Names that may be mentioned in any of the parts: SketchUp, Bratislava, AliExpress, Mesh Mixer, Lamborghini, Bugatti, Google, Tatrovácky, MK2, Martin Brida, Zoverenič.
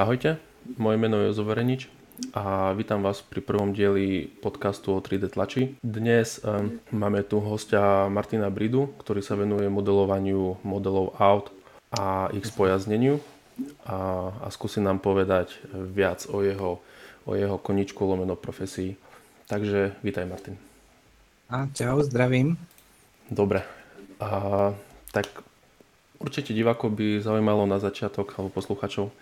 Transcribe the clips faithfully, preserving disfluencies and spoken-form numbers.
Ahojte, moje meno je Zoverenič a vítam vás pri prvom dieli podcastu o tri dé tlači. Dnes um, máme tu hostia Martina Bridu, ktorý sa venuje modelovaniu modelov aut a ich spojazneniu a, a skúsi nám povedať viac o jeho, o jeho koničku lomeno profesii. Takže vítaj, Martin. A čau, zdravím. Dobre, a, tak určite divákov by zaujímalo na začiatok alebo posluchačov,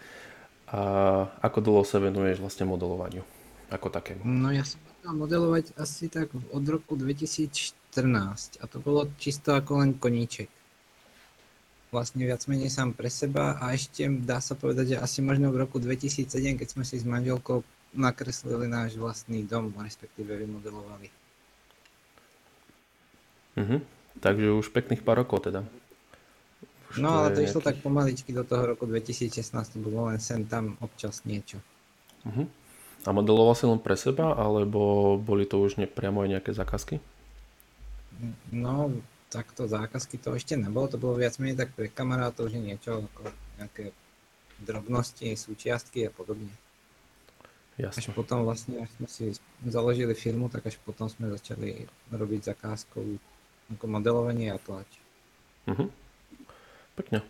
a ako dlho sa venuješ vlastne modelovaniu ako takému? No ja som začal modelovať asi tak od roku dvetisícštrnásť a to bolo čisto ako len koníček. Vlastne viac menej sám pre seba a ešte dá sa povedať, že asi možno v roku dvetisícsedem, keď sme si s manželkou nakreslili náš vlastný dom, respektíve vymodelovali. Mhm. Takže už pekných pár rokov teda. Už no, to ale to išlo nejaký... tak pomaličky do toho roku dvetisícšestnásť, to bolo len sem tam občas niečo. Uh-huh. A modeloval si len pre seba, alebo boli to už ne, priamo aj nejaké zákazky? No, takto zákazky to ešte nebolo, to bolo viac menej tak pre kamarátov, že niečo ako nejaké drobnosti, súčiastky a podobne. Jasne. Až potom vlastne, až sme si založili firmu, tak až potom sme začali robiť zakázkovú ako modelovanie a tlač. Uh-huh. Pekne.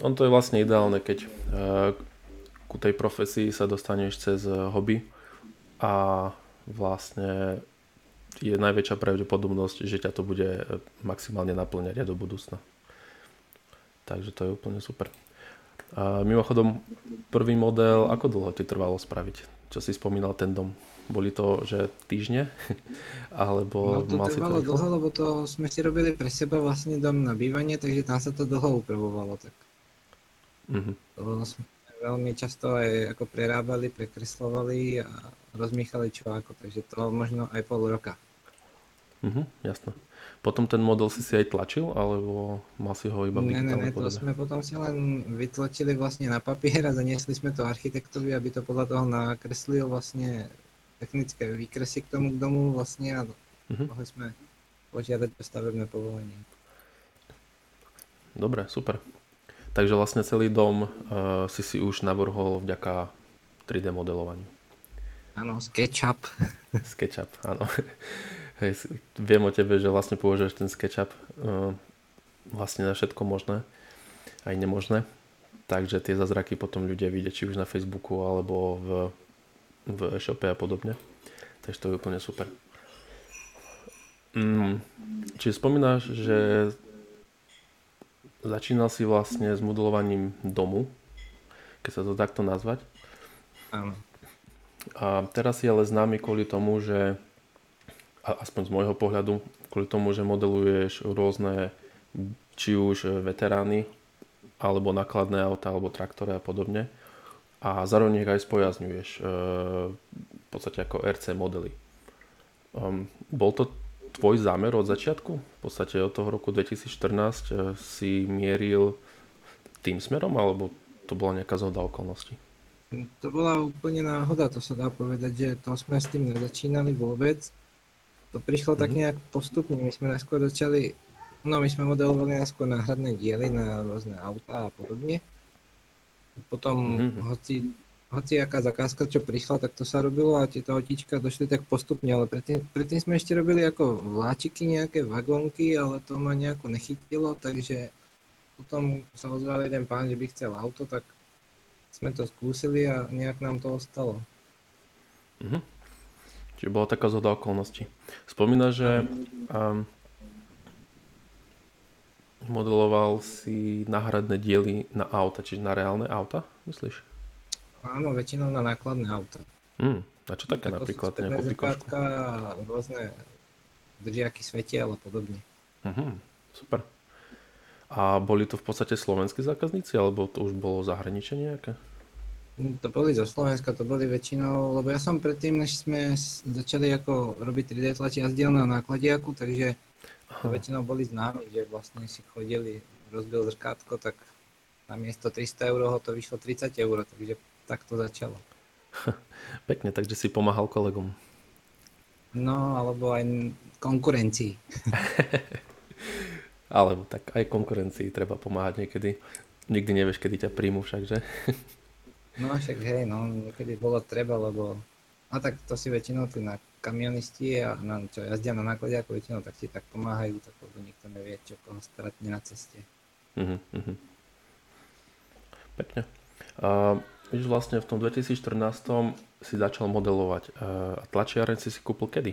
On to je vlastne ideálne, keď ku tej profesii sa dostaneš cez hobby a vlastne je najväčšia pravdepodobnosť, že ťa to bude maximálne naplňať aj do budúcna. Takže to je úplne super. A mimochodom, prvý model, ako dlho ti trvalo spraviť? Čo si spomínal ten dom? Boli to, že týždne? Alebo no to mal trvalo si to... dlho, lebo to sme si robili pre seba vlastne dom na bývanie, takže tam sa to dlho upravovalo. Tak. Mm-hmm. To sme veľmi často aj ako prerábali, prekreslovali a rozmýšľali čo ako, takže to možno aj pol roka. Mhm, jasné. Potom ten model si si aj tlačil, alebo mal si ho iba digitálne podobe? Ne, ne, to sme potom si len vytlačili vlastne na papier a zaniesli sme to architektovi, aby to podľa toho nakreslil vlastne technické výkresy k tomu k domu vlastne a uh-huh. mohli sme požiadať o stavebné povolenie. Dobre, super. Takže vlastne celý dom uh, si si už navrhol vďaka tri dé modelovaniu. Áno, SketchUp. SketchUp, áno. Hej, viem o tebe, že vlastne používaš ten SketchUp uh, vlastne na všetko možné, aj nemožné. Takže tie zázraky potom ľudia vidia, či už na Facebooku alebo v v e-shope a podobne. Takže to je úplne super. Mm. Čiže spomínaš, že začínal si vlastne s modelovaním domu, keď sa to takto nazvať. Áno. A teraz si ale známy kvôli tomu, že, aspoň z môjho pohľadu, kvôli tomu, že modeluješ rôzne, či už veterány, alebo nákladné autá, alebo traktory a podobne. A zároveň ich aj spojazňuješ e, v podstate ako er cé modely. Um, bol to tvoj zámer od začiatku? V podstate od toho roku dvetisícštrnásť e, si mieril tým smerom, alebo to bola nejaká zhoda okolností? To bola úplne náhoda, to sa dá povedať, že to sme s tým nezačínali vôbec. To prišlo mm-hmm. tak nejak postupne, my sme najskôr začali, no my sme modelovali najskôr náhradné diely na rôzne autá a podobne. Potom mm-hmm. hoci, hoci aká zakázka, čo prišla, tak to sa robilo a tieto autíčka došli tak postupne, ale predtým, predtým sme ešte robili ako vláčiky, nejaké vagónky, ale to ma nejako nechytilo, takže potom sa ozval jeden pán, že by chcel auto, tak sme to skúsili a nejak nám to ostalo. Mm-hmm. Čiže bola taká zhoda okolností. Spomínaš, že um, modeloval si náhradné diely na auta, čiže na reálne auta, myslíš? Áno, väčšinou na nákladné auta. Mm, a čo také tak napríklad? Nejakú pikošku? Rôzne držiaky svetiel a podobne. Uh-huh, super. A boli to v podstate slovenskí zákazníci, alebo to už bolo zahraničie nejaké? To boli zo Slovenska, to boli väčšinou, lebo ja som predtým, než sme začali ako robiť tri dé tlač, jazdil na nákladiaku, takže aha. väčšinou boli známi, že vlastne si chodili, rozbil zrkátko, tak namiesto tristo eur ho to vyšlo tridsať eur, takže tak to začalo. Pekne, takže si pomáhal kolegom. No, alebo aj konkurencii. Alebo tak aj konkurencii treba pomáhať niekedy. Nikdy nevieš, kedy ťa príjmu však, že? No však hej, no niekedy bolo treba, lebo a tak to si väčšinou tí na kamionisti a na, čo jazdia na nákladiaku väčšinou, tak ti tak pomáhajú, tak lebo nikto nevie, čo koho stratne na ceste. Mhm, mhm. Pekne. Uh, už vlastne v tom dvetisícštrnásť si začal modelovať uh, a tlačiareň si si kúpil kedy?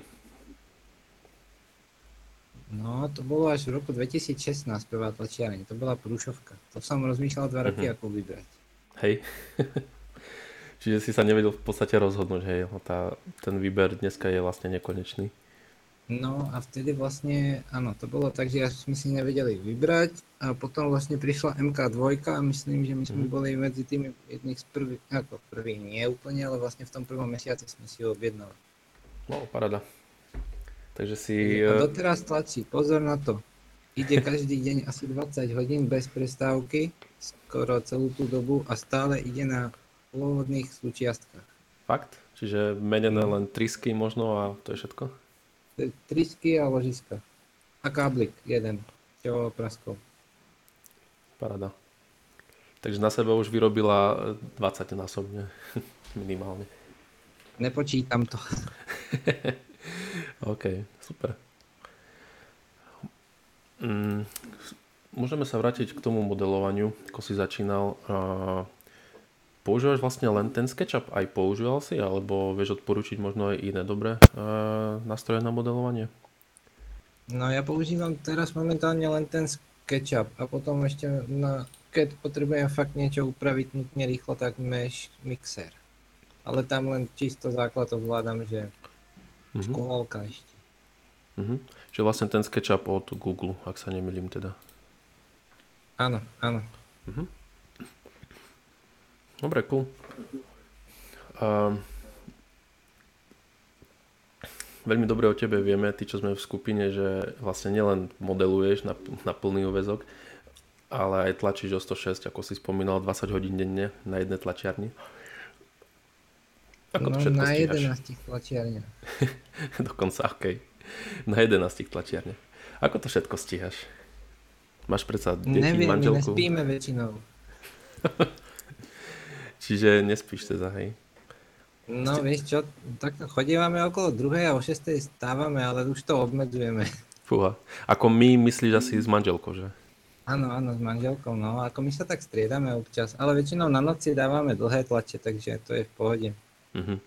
No, to bolo až v roku dvetisícšestnásť prvá tlačiareň, to bola prúšovka. To som rozmýšľal dva roky, uh-huh. ako vybrať. Hej. Čiže si sa nevedel v podstate rozhodnúť, hej, tá, ten výber dneska je vlastne nekonečný. No a vtedy vlastne, áno, to bolo tak, že sme si nevedeli vybrať a potom vlastne prišla em ká dva a myslím, že my sme uh-huh. boli medzi tými jedných z prvých, ako prvých nie úplne, ale vlastne v tom prvom mesiaci sme si ho objednali. No, paráda. Takže si... A doteraz tlačí, pozor na to. Ide každý deň asi dvadsať hodín bez prestávky, skoro celú tú dobu a stále ide na pôvodných súčiastkách. Fakt? Čiže menené len trysky možno a to je všetko? Trysky a ložiska. A káblik jeden, čo praskol. Paráda. Takže na sebe už vyrobila dvadsaťnásobne minimálne. Nepočítam to. OK, super. Mm, môžeme sa vrátiť k tomu modelovaniu, ako si začínal. Uh, používaš vlastne len ten SketchUp? Aj používal si? Alebo vieš odporučiť možno aj iné dobré uh, nástroje na modelovanie? No ja používam teraz momentálne len ten SketchUp a potom ešte na, keď potrebujem fakt niečo upraviť nutne rýchlo, tak Mesh Mixer. Ale tam len čisto základ ovládam, že Uh-huh. školka ešte. Uh-huh. Čiže vlastne ten SketchUp od Google, ak sa nemýlim teda. Áno, áno. Uh-huh. Dobre, cool. Uh, veľmi dobre o tebe vieme, tí, čo sme v skupine, že vlastne nielen modeluješ na, na plný úväzok, ale aj tlačíš o sto šesť, ako si spomínal, dvadsať hodín denne na jednej tlačiarni. Ako no, na jedenástich tlačiarniach. Dokonca, okej. Okay. Na jedenástich tlačiarniach. Ako to všetko stíhaš? Máš predsa deti, Neviem, manželku? Neviem, nespíme väčšinou. Čiže nespíš teda, hej? No Ste... vieš čo, takto chodívame okolo druhej a o šestej stávame, ale už to obmedzujeme. Fúha. Ako my myslíš asi s manželkou, že? Áno, áno, s manželkou, no. Ako my sa tak striedame občas, ale väčšinou na noci dávame dlhé tlače, takže to je v pohode. Mhm.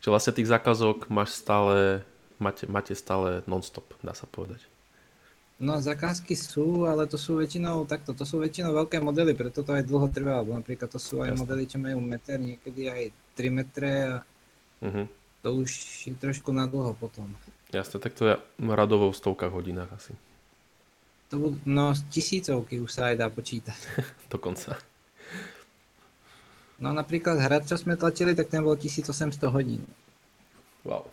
Čiže vlastne tých zákazok máš stále, máte, máte stále non-stop, dá sa povedať. No zákazky sú, ale to sú väčšinou takto, to sú väčšinou veľké modely, preto to aj dlho trvá, lebo napríklad to sú aj Jasne. Modely, čo majú meter, niekedy aj tri metre a mhm. to už je trošku na dlho potom. Jasne, tak to je radovo v stovkách hodinách asi. To budú, no z tisícovky už sa aj dá počítať. Dokonca. No napríklad hrad, čo sme tlačili, tak ten bol tisícosemsto hodín. Wow,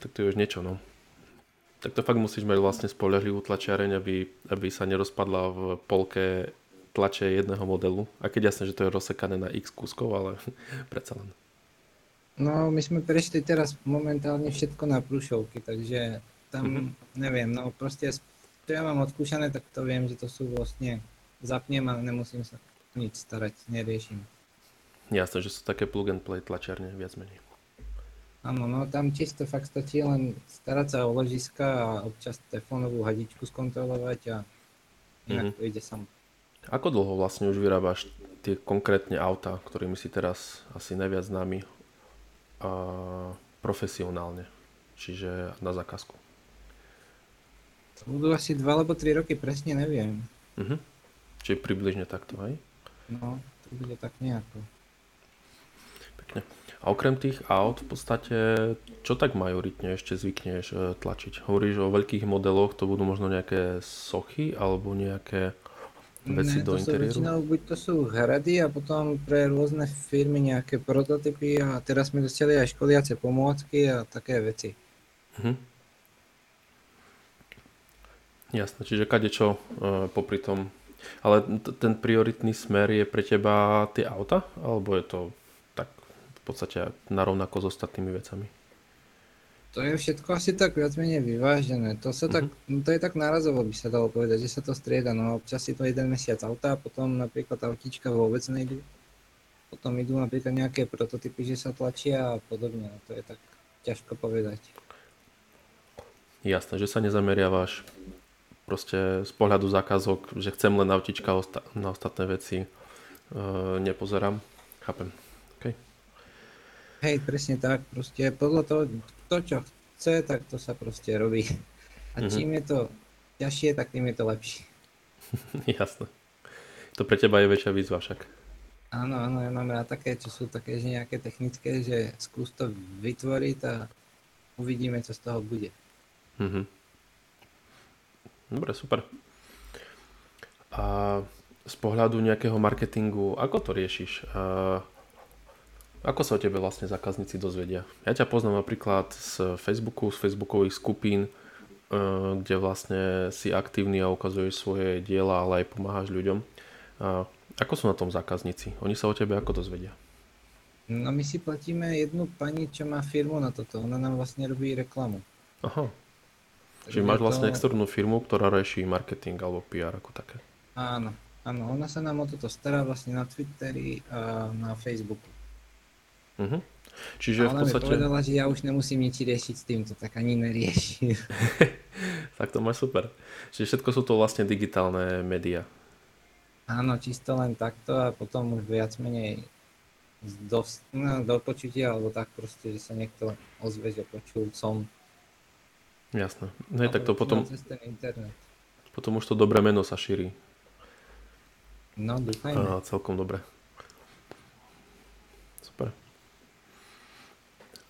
tak to je už niečo, no. Tak to fakt musíš mať vlastne spoľahlivú tlačiareň, aby, aby sa nerozpadla v polke tlače jedného modelu. A keď jasne, že to je rozsekané na x kúskov, ale predsa len. No my sme prešli teraz momentálne všetko na prúšovky, takže tam mm-hmm. neviem, no proste čo ja mám odskúšané, tak to viem, že to sú vlastne zapnem a nemusím sa nič starať, neriešim. Jasné, že sú také plug and play tlačiarne, viac menej. Áno, no tam čisto fakt stačí len starať sa o ložiska a občas teflónovú hadičku skontrolovať a inak mm-hmm. to ide samo. Ako dlho vlastne už vyrábaš tie konkrétne autá, ktorými si teraz asi najviac známy a profesionálne, čiže na zákazku? Budú asi dva alebo tri roky, presne neviem. Mm-hmm. Čiže približne takto, hej? No, to bude tak nejako. Pekne. A okrem tých aut v podstate, čo tak majoritne ešte zvykneš tlačiť? Hovoríš o veľkých modeloch, to budú možno nejaké sochy alebo nejaké veci ne, do interiéru? Väčšinou buď to sú hrady a potom pre rôzne firmy nejaké prototypy a teraz sme dostali aj školiace pomôcky a také veci. Mhm. Jasné, čiže kadečo e, popri tom. Ale t- ten prioritný smer je pre teba tie auta? Alebo je to v podstate narovnako s ostatnými vecami? To je všetko asi tak viac menej vyvážené. To, sa tak, uh-huh. to je tak nárazovo, by sa dalo povedať, že sa to strieda. No občas je to jeden mesiac auta a potom napríklad autíčka vôbec nejdu. potom idú napríklad nejaké prototypy, že sa tlačia a podobne. To je tak ťažko povedať. Jasné, že sa nezameriavaš proste z pohľadu zákazok, že chcem len autička, osta- na ostatné veci e, nepozerám. Chápem. Okay. Hej, presne tak. Proste podľa toho, to čo chce, tak to sa proste robí. A mm-hmm. čím je to ťažšie, tak tým je to lepšie. Jasné. To pre teba je väčšia výzva však. Áno, áno, ja mám rád také, čo sú také že nejaké technické, že skús to vytvoriť a uvidíme, čo z toho bude. Mhm. Dobre, super. A z pohľadu nejakého marketingu, ako to riešiš? A ako sa o tebe vlastne zákazníci dozvedia? Ja ťa poznám napríklad z Facebooku, z Facebookových skupín, kde vlastne si aktívny a ukazuješ svoje diela, ale aj pomáhaš ľuďom. A ako sú na tom zákazníci? Oni sa o tebe ako dozvedia? No my si platíme jednu pani, čo má firmu na toto. Ona nám vlastne robí reklamu. Aha. Čiže máš vlastne to... externú firmu, ktorá rieši marketing alebo pé er ako také. Áno, áno. Ona sa nám o toto stará vlastne na Twitteri a na Facebooku. Uh-huh. Čiže a ona v podstate... mi povedala, že ja už nemusím nič riešiť s týmto, tak ani nerieši. Tak to máš super. Čiže všetko sú to vlastne digitálne médiá. Áno, čisto len takto a potom už viac menej do, no, do počutia, alebo tak proste, že sa niekto ozve, že počul som. Jasné. No je tak to potom... Cez ten internet. Potom už to dobré meno sa šíri. No, dúfajme. Celkom dobre. Super.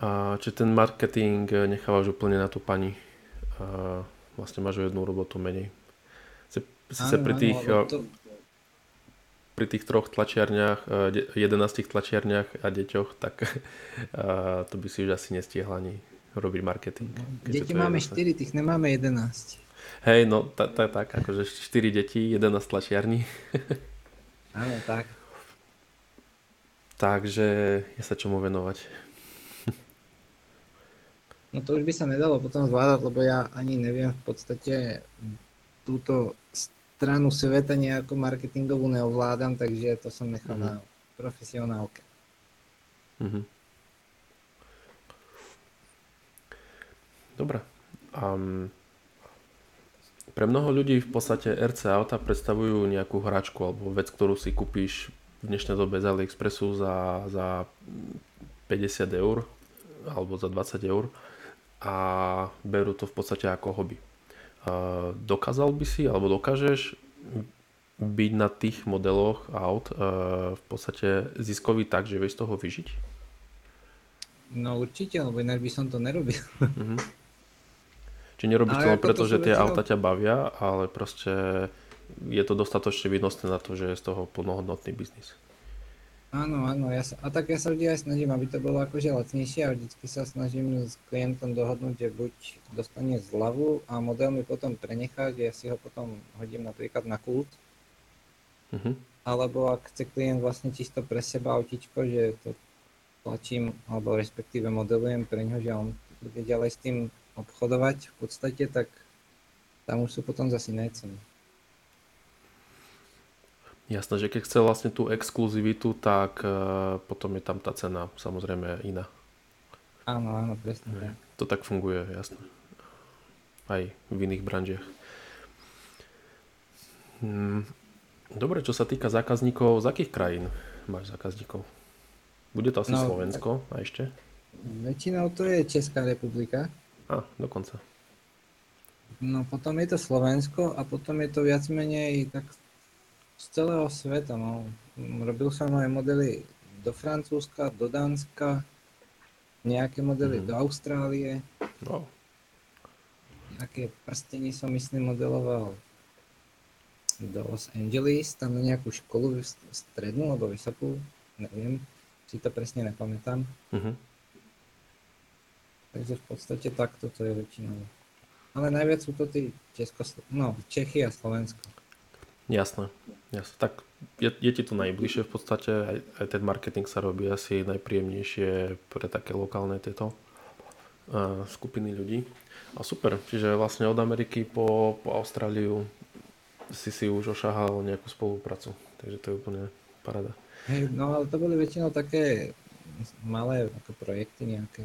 A či ten marketing nechávaš úplne na tú pani? A vlastne máš o jednu robotu menej. Si, si áno, sa pri tých... Áno, to... pri tých troch tlačiarniach, jedenáctich tlačiarniach a deťoch, tak a to by si už asi nestihla ani robiť marketing. Deti máme štyri, tých nemáme jedenásť. Hej, no tak, tak, tak akože štyri deti, jedenásť tlačiarní. Áno, tak. Takže ja sa čomu venovať. No to už by sa nedalo potom zvládať, lebo ja ani neviem v podstate túto stranu sveta nejako marketingovú neovládam, takže to som nechal uh-huh. na profesionálke. Uh-huh. Dobre. Um, pre mnoho ľudí v podstate er cé auta predstavujú nejakú hračku alebo vec, ktorú si kúpiš v dnešnej dobe z AliExpressu za, za päťdesiat eur alebo za dvadsať eur a berú to v podstate ako hobby. Dokázal by si, alebo dokážeš byť na tých modeloch aut v podstate ziskový tak, že vieš z toho vyžiť? No určite, lebo inak by som to nerobil. Mm-hmm. Čiže nerobíš to len preto, že tie väčšinou... auta ťa bavia, ale proste je to dostatočne výnosné na to, že je z toho plnohodnotný biznis. Áno, áno, ja sa, a tak ja sa vždy aj snažím, aby to bolo akože lacnejšie a vždycky sa snažím s klientom dohodnúť, že buď dostane zľavu a model mi potom prenechá, že ja si ho potom hodím napríklad na kult, uh-huh. alebo ak chce klient vlastne čisto pre seba autíčko, že to tlačím, alebo respektíve modelujem pre ňo, že on bude ďalej s tým obchodovať v podstate, tak tam už sú potom zase iné ceny. Jasné, že keď chce vlastne tú exkluzivitu, tak uh, potom je tam tá cena samozrejme iná. Áno, áno, presne tak. To tak funguje, jasné. Aj v iných branžiach. Hmm. Dobre, čo sa týka zákazníkov, z akých krajín máš zákazníkov? Bude to asi no, Slovensko a ešte? Väčšinou to je Česká republika. Á, dokonca. No potom je to Slovensko a potom je to viac menej tak... z celého sveta, no. Robil som moje modely do Francúzska, do Dánska, nejaké modely mm. do Austrálie. No. Nejaké prsteny som myslím modeloval do Los Angeles, tam na nejakú školu strednú alebo vysokú, neviem, si to presne nepamätám. Mm-hmm. Takže v podstate takto to je väčšinou. Ale najviac sú to tí Česko, no, Čechy a Slovensko. Jasné, jasné. Tak je, je ti to najbližšie v podstate, aj, aj ten marketing sa robí asi najpríjemnejšie pre také lokálne tieto uh, skupiny ľudí. A super, čiže vlastne od Ameriky po, po Austráliu si si už ošahal nejakú spoluprácu, takže to je úplne paráda. Hej, no ale to boli väčšinou také malé ako projekty nejaké.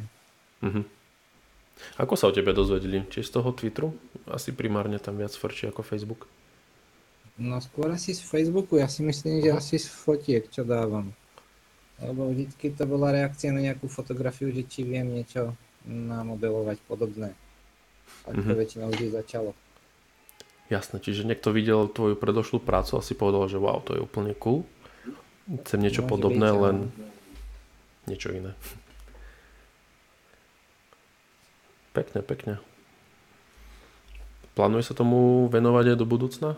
Uh-huh. Ako sa o tebe dozvedeli? Či z toho Twitteru? Asi primárne tam viac frčí ako Facebook? No skôr asi z Facebooku, ja si myslím, že asi z fotiek, čo dávam. Lebo vždycky to bola reakcia na nejakú fotografiu, že či viem niečo namodelovať podobné. A to mm-hmm. väčšinou vždy začalo. Jasné, čiže niekto videl tvoju predošlú prácu a si povedal, že wow, to je úplne cool. Chcem niečo môže podobné, byť, len niečo iné. Pekne, pekne. Plánuje sa tomu venovať aj do budúcna?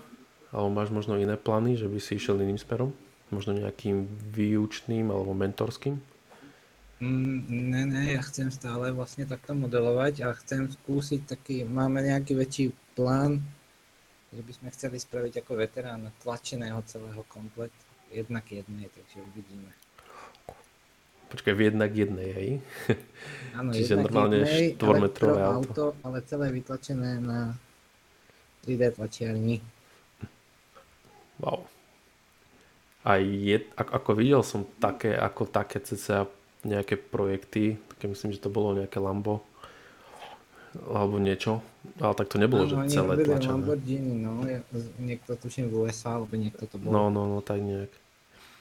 Alebo máš možno iné plány, že by si išiel iným smerom? Možno nejakým výučným alebo mentorským? Mm, ne, ne, ja chcem stále vlastne takto modelovať a chcem skúsiť taký, máme nejaký väčší plán, že by sme chceli spraviť ako veterán tlačeného celého komplet. Jedna k jednej, takže uvidíme. Počkaj, v jedna k jednej, hej? Áno, čiže normálne štvormetrové auto. auto. Ale celé vytlačené na tri dé tlačiarni. Wow. A je, ako videl som také, ako také cca nejaké projekty, také myslím, že to bolo nejaké Lambo alebo niečo, ale tak to nebolo, no, že celé tlačené. Lamborghini, no, ja, niekto tuším v U S A, alebo niekto to bolo. No, no, no, tak nejak.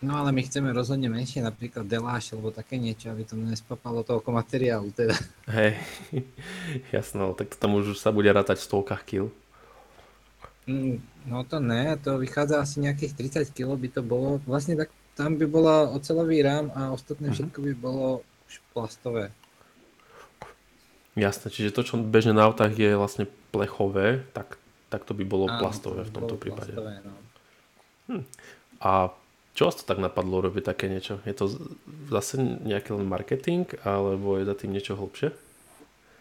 No ale my chceme rozhodne menšie, napríklad Deláš, alebo také niečo, aby to nespapalo toľko materiálu teda. Hej, jasno, tak to tam už sa bude rátať v stovkách kil. Mm, no to ne, to vychádza asi nejakých tridsať kilogramov by to bolo, vlastne tak tam by bola oceľový rám a ostatné mm-hmm. všetko by bolo už plastové. Jasné, čiže to, čo bežne na autách je vlastne plechové, tak, tak to by bolo áno, plastové to by v tomto prípade. Plastové, no. Hm. A čo vás to tak napadlo robiť také niečo? Je to zase nejaký len marketing, alebo je za tým niečo hlbšie?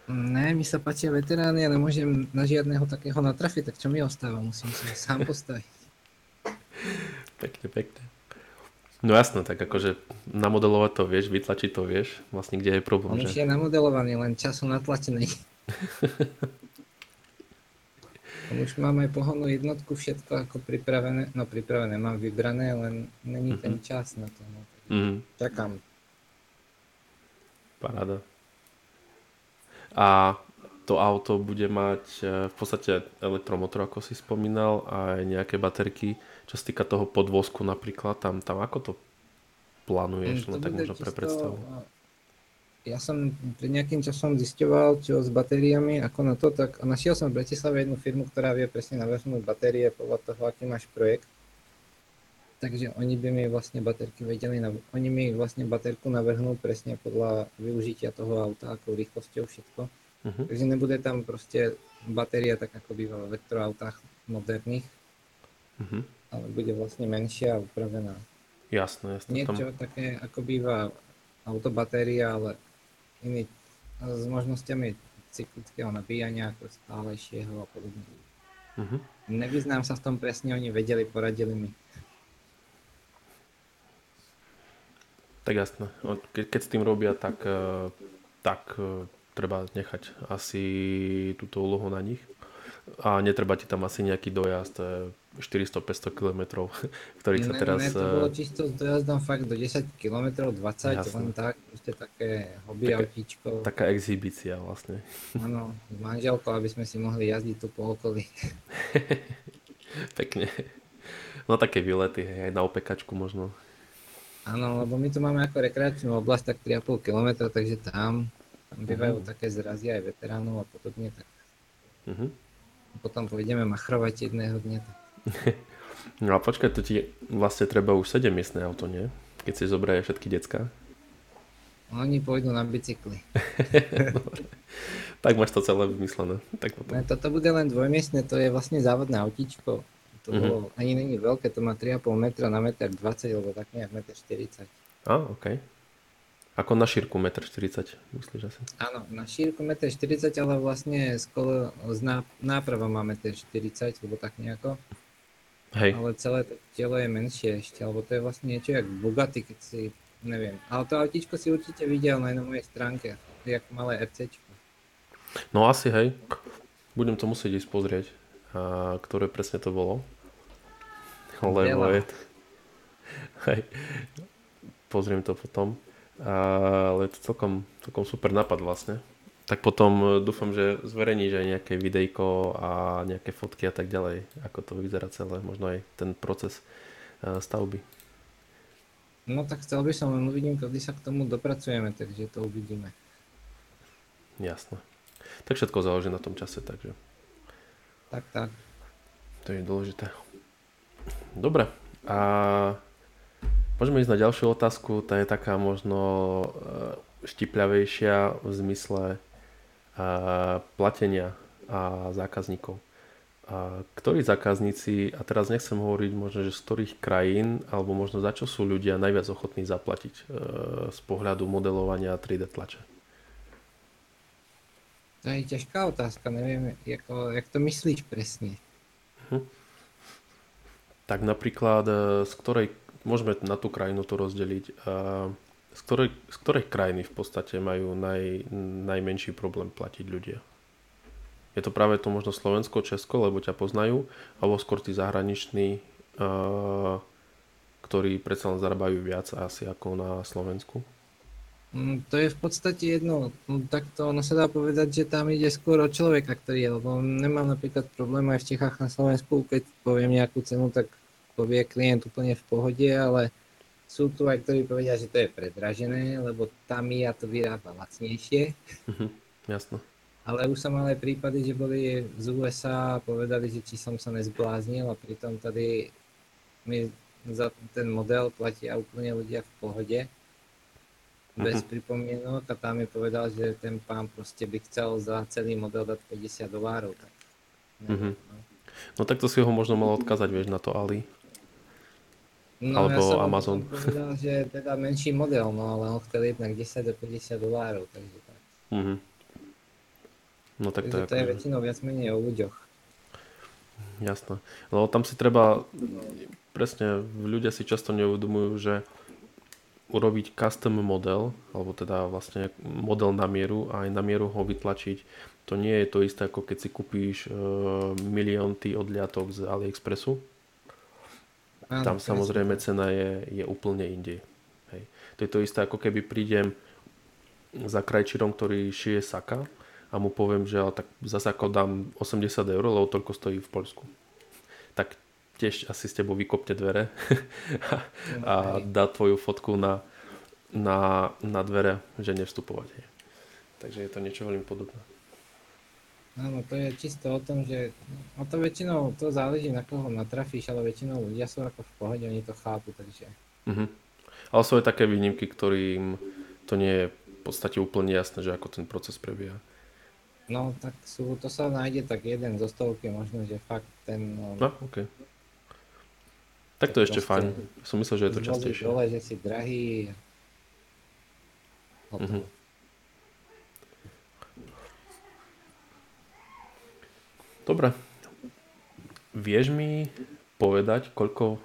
Ne, mi sa páčia veterány, ja nemôžem na žiadneho takého natrafiť, tak čo mi ostáva? Musím sa sám postaviť. Pekne, pekne. No jasné, tak akože namodelovať to vieš, vytlačiť to vieš, vlastne kde je problém, že? On už je namodelovaný, len časom natlačený. Už mám aj pohonnú jednotku, všetko ako pripravené, no pripravené, mám vybrané, len není ten mm-hmm. čas na to. No. Mm-hmm. Čakám. Paráda. A to auto bude mať v podstate elektromotor, ako si spomínal, a aj nejaké baterky. Čo sa týka toho podvozku napríklad, tam, tam ako to plánuješ? No, to no tak možno čisto... pre predstavu. Ja som pred nejakým časom zisťoval, čo s batériami, ako na to, tak a našiel som v Bratislave jednu firmu, ktorá vie presne navrhnúť batérie podľa toho, aký máš projekt. Takže oni by mi vlastne baterky vedeli, oni mi vlastne baterku navrhnú presne podľa využitia toho auta, ako rýchlosťou všetko. Uh-huh. Takže nebude tam proste batéria tak ako býva v elektroautách moderných, uh-huh. ale bude vlastne menšia a upravená. Jasné, jasné. Niečo tam... také ako býva autobatéria, ale iný, s možnosťami cyklického nabíjania, ako stálejšieho a podobne. Uh-huh. Nevyznám sa v tom presne, oni vedeli, poradili mi. Tak jasné, Ke- keď s tým robia, tak, tak treba nechať asi túto úlohu na nich. A netreba ti tam asi nejaký dojazd štyristo päťsto kilometrov, ktorých sa teraz... Ne, ne, to bolo čisto s dojazdom fakt do desať kilometrov, dvadsať, jasne. Len tak, proste také hobby autíčko. Taká exhibícia vlastne. Áno, s manželkou, aby sme si mohli jazdiť tu po okolí. Pekne. No také výlety, hej, aj na opekačku možno. Áno, lebo my tu máme ako rekreačnú oblasť, tak tri a pol kilometra, takže tam, tam bývajú uh-huh. také zrazy aj veteránov a podobne, tak... Uh-huh. Potom pôjdeme machrovať jedného dňa. No a počkaj, to ti vlastne treba už sedemmiestne auto, nie? Keď si zobrajú všetky decká. Oni pôjdu na bicykli. Tak máš to celé vymyslené. Tak potom. No, toto bude len dvojmiestne, to je vlastne závodné autíčko. To mm-hmm. bolo, ani není veľké, to má tri a pol metra na jeden dvadsať, alebo tak nejak jeden štyridsať. Á, ah, okej. Okay. Ako na šírku jeden štyridsať, myslíš asi? Áno, na šírku jeden štyridsať, ale vlastne z, kolo, z náprava máme jeden štyridsať, lebo tak nejako. Hej. Ale celé to telo je menšie ešte, alebo to je vlastne niečo jak Bugatti, keď si, neviem. Ale to autíčko si určite videl aj na mojej stránke, jak malé RCčko. No asi, hej. Budem to musieť ísť pozrieť, a ktoré presne to bolo. Lebo je to... Pozriem to potom. Ale je to celkom, celkom super nápad vlastne. Tak potom dúfam, že zverejníš aj nejaké videjko a nejaké fotky a tak ďalej. Ako to vyzerá celé, možno aj ten proces stavby. No tak chcel by som, len uvidím, kedy sa k tomu dopracujeme, takže to uvidíme. Jasné. Tak všetko záleží na tom čase, takže... Tak, tak. To je dôležité. Dobre. A môžeme ísť na ďalšiu otázku, tá je taká možno štipľavejšia v zmysle platenia a zákazníkov. A ktorí zákazníci, a teraz nechcem hovoriť možno, že z ktorých krajín, alebo možno za čo sú ľudia najviac ochotní zaplatiť e, z pohľadu modelovania tri dé tlače? To je ťažká otázka, neviem, ako, jak to myslíš presne. Hm. Tak napríklad, z ktorej, môžeme na tú krajinu to rozdeliť, e, z, ktorej, z ktorej krajiny v podstate majú naj, najmenší problém platiť ľudia? Je to práve to možno Slovensko, Česko, lebo ťa poznajú, alebo skôr tí zahraniční, uh, ktorí predsa len zarábajú viac asi ako na Slovensku? Mm, to je v podstate jedno. No, tak to ono sa dá povedať, že tam ide skôr o človeka, ktorý je, lebo nemám napríklad problém aj v Čechách na Slovensku, keď poviem nejakú cenu, tak povie klient úplne v pohode, ale sú tu aj, ktorí povedia, že to je predražené, lebo tam ja to vyrába lacnejšie. Mm-hmm, jasno. Ale už som mal aj prípady, že boli z ú es á a povedali, že či som sa nezbláznil a pritom tady mi za ten model platia úplne ľudia v pohode, bez uh-huh. pripomienok, a tam mi povedal, že ten pán proste by chcel za celý model dať päťdesiat dolárov. Tak neviem, uh-huh. no. no tak to si ho možno mal odkázať, vieš, na to Ali. No, alebo ja som Amazon. Povedal, že teda menší model, no ale on chcel jednak desať do päťdesiat dolárov, takže tak. Uh-huh. No tak to, je, to je väčšinou viac menej o ľuďoch. Jasné. No tam si treba, presne, ľudia si často neuvedomujú, že urobiť custom model, alebo teda vlastne model na mieru a aj na mieru ho vytlačiť, to nie je to isté, ako keď si kúpíš e, milión tý odliatok z AliExpressu. Áno, tam samozrejme cena je, je úplne inde. Hej. To je to isté, ako keby prídem za krajčírom, ktorý šije saka, a mu poviem, že ale tak zase ako dám osemdesiat eur, lebo toľko stojí v Poľsku. Tak tiež asi s tebou vykopte dvere a dá tvoju fotku na, na, na dvere, že nevstupovať. Takže je to niečo veľmi podobné. Áno, to je čisto o tom, že o to väčšinou to záleží, na koho natrafíš, ale väčšinou ľudia sú ako v pohode, oni to chápu, takže... Mhm. Ale sú aj také výnimky, ktorým to nie je v podstate úplne jasné, že ako ten proces prebieha. No tak sú, to sa nájde tak jeden zo stovky možno, že fakt ten... No, no okej. Okay. Tak to je ešte fajn. Som myslel, že je to častejšie. Dole, že si drahý. Mm-hmm. Dobre. Vieš mi povedať, koľko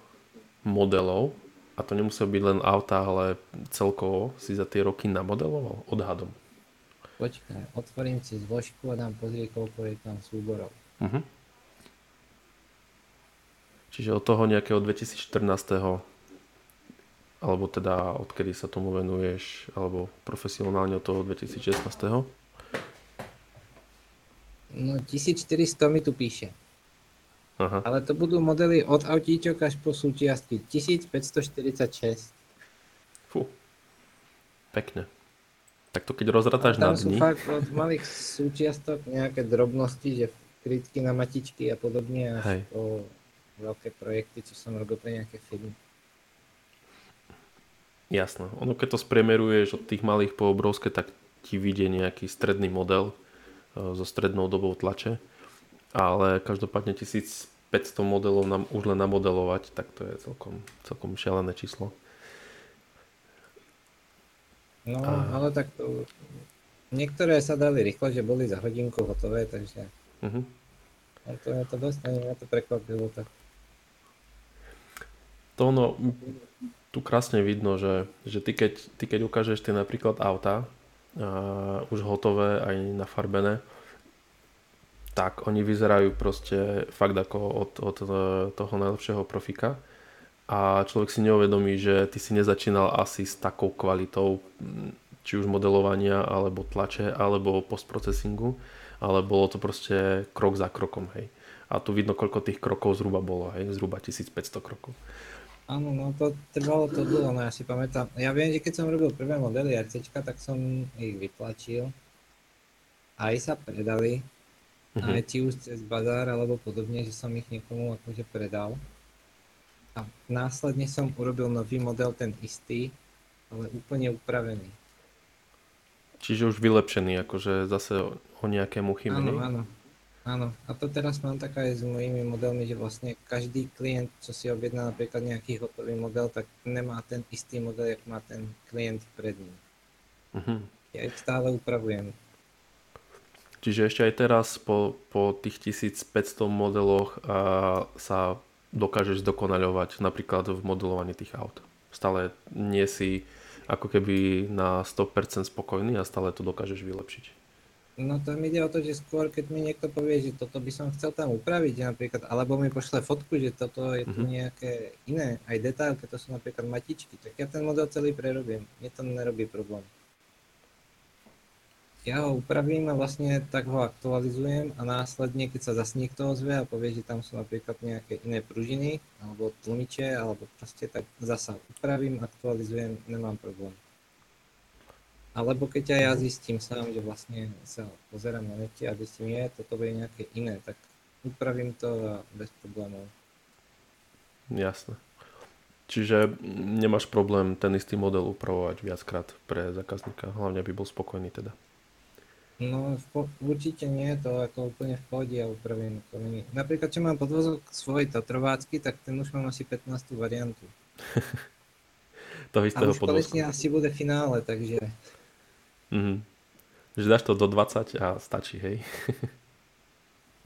modelov, a to nemusel byť len auta, ale celkovo si za tie roky namodeloval odhadom? Počkaj, otvorím si zložku a dám pozrieť, koľko je tam súborov. Uh-huh. Čiže od toho nejakého dvetisícštrnásť. Alebo teda odkedy sa tomu venuješ, alebo profesionálne od toho dvetisícšestnásť. No tisícštyristo mi tu píše. Aha. Ale to budú modely od autíčok až po súčiastky. tisícpäťstoštyridsaťšesť. Fú, pekne. Tak to keď rozratáš na dni... Tam sú fakt od malých súčiastok nejaké drobnosti, že krytky na matičky a podobne, až hej. Po veľké projekty, čo som robil pre nejaké firmy. Jasné. Ono keď to spriemeruješ od tých malých po obrovské, tak ti vyjde nejaký stredný model so strednou dobou tlače. Ale každopádne tisícpäťsto modelov nám už len namodelovať, tak to je celkom, celkom šialené číslo. No, a... ale tak to... Niektoré sa dali rýchlo, že boli za hodinku hotové, takže... Uh-huh. A to mňa to dosť, mňa to prekvapilo tak. To ono, tu krásne vidno, že, že ty, keď, ty keď ukážeš tie napríklad auta, uh, už hotové aj nafarbené, tak oni vyzerajú proste fakt ako od, od toho najlepšieho profika. a človek si neuvedomí, že ty si nezačínal asi s takou kvalitou, či už modelovania, alebo tlače, alebo postprocesingu, ale bolo to proste krok za krokom, hej. A tu vidno, koľko tých krokov zhruba bolo, hej, zhruba tisícpäťsto krokov. Áno, no to trvalo to dlho, no ja si pamätám. Ja viem, že keď som robil prvé modely RCčka, tak som ich vytlačil. Aj sa predali, mm-hmm. aj či už cez bazár alebo podobne, že som ich niekomu akože predal. A následne som urobil nový model, ten istý, ale úplne upravený. Čiže už vylepšený, akože zase o nejakému chybu. Áno, áno. Áno, a to teraz mám taká aj s mojimi modelmi, že vlastne každý klient, čo si objedná napríklad nejaký hotový model, tak nemá ten istý model, jak má ten klient pred ním. Uh-huh. Ja ich stále upravujem. Čiže ešte aj teraz po, po tých tisícpäťsto modeloch a, sa dokážeš zdokonaľovať napríklad v modelovaní tých aut. Stále nie si ako keby na sto percent spokojný a stále to dokážeš vylepšiť. No tam ide o to, že skôr, keď mi niekto povie, že toto by som chcel tam upraviť, že napríklad, alebo mi pošle fotku, že toto je tu nejaké iné, aj detail, keď to sú napríklad matičky, tak ja ten model celý prerobím, mne to nerobí problém. Ja ho upravím a vlastne tak ho aktualizujem a následne, keď sa zase niekto ozve a povie, že tam sú napríklad nejaké iné pružiny, alebo tlmiče, alebo proste tak zasa upravím, aktualizujem, nemám problém. Alebo keď aj ja zistím sám, že vlastne sa pozerám na nete a zistím, že toto bude nejaké iné, tak upravím to bez problémov. Jasné. Čiže nemáš problém ten istý model upravovať viackrát pre zákazníka, hlavne aby bol spokojný teda. No po- určite nie, to ako úplne v pohode a upravím to. Napríklad, čo mám podvozok svoj Tatrovácky, tak ten už mám asi pätnástu variantu. Toho istého podvozku. A už konečne asi bude finále, takže... Mm-hmm. Že dáš to do dvadsať a stačí, hej?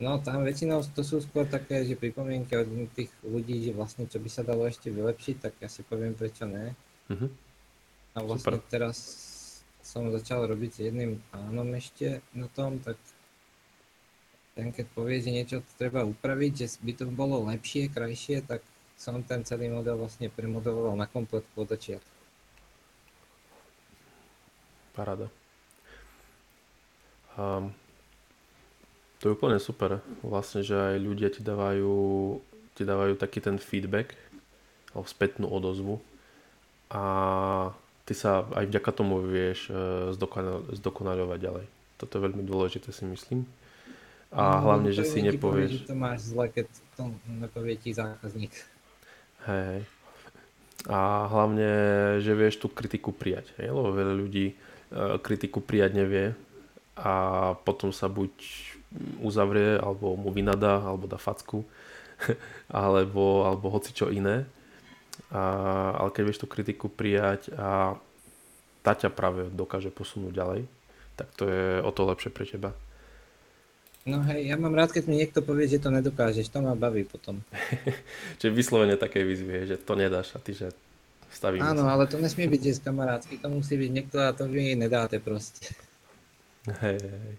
No tam väčšinou to sú skôr také, že pripomienky od tých ľudí, že vlastne čo by sa dalo ešte vylepšiť, tak ja si poviem prečo ne. Mm-hmm. A vlastne super. Teraz som začal robiť s jedným pánom ešte na tom, tak ten keď povie, že niečo treba upraviť, že by to bolo lepšie, krajšie, tak som ten celý model vlastne premodeloval na komplet od začiatku. Paráda. Um, to je úplne super, vlastne, že aj ľudia ti dávajú, ti dávajú taký ten feedback, alebo spätnú odozvu a ty sa aj vďaka tomu vieš zdokonaľovať ďalej. Toto je veľmi dôležité si myslím. A no, hlavne, že si nepovieš... Povie, že to máš zle, keď to nepovie ti zákazník. Hej. A hlavne, že vieš tú kritiku prijať, hej? Lebo veľa ľudí kritiku prijať nevie a potom sa buď uzavrie, alebo mu vynadá, alebo dá facku, alebo, alebo hocičo iné. A, ale keď vieš tú kritiku prijať a tá ťa práve dokáže posunúť ďalej, tak to je o to lepšie pre teba. No hej, ja mám rád, keď mi niekto povie, že to nedokážeš, to ma baví potom. Čiže vyslovene také výzvy, že to nedáš a ty, že stavím. Áno, ale to nesmie byť, že z kamarátsky, to musí byť niekto a to vy nedáte proste. Hej, hej.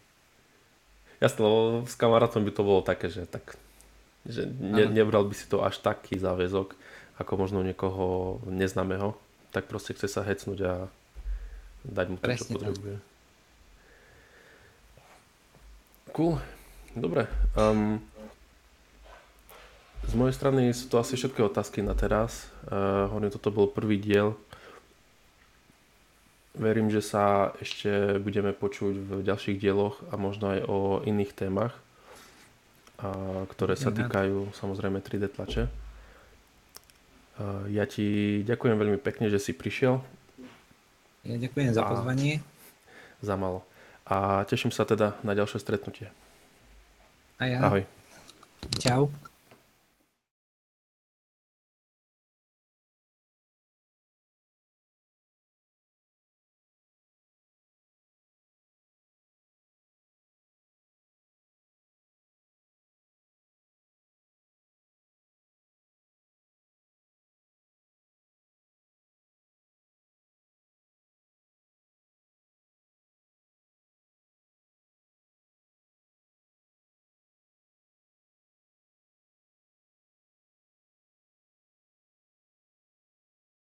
Jasne, lebo s kamarátom by to bolo také, že tak, že ne, nebral by si to až taký záväzok, ako možno niekoho neznámeho, tak proste chce sa hecnúť a dať mu to, presne čo potrebuje. Tak. Cool, dobre. Um, z mojej strany sú to asi všetky otázky na teraz. Uh, hovorím, toto bol prvý diel. Verím, že sa ešte budeme počuť v ďalších dieloch a možno aj o iných témach, uh, ktoré sa týkajú samozrejme tri dé tlače. Uh, ja ti ďakujem veľmi pekne, že si prišiel. Ja ďakujem za pozvanie. Za málo. A teším sa teda na ďalšie stretnutie. A ja. Ahoj. Čau.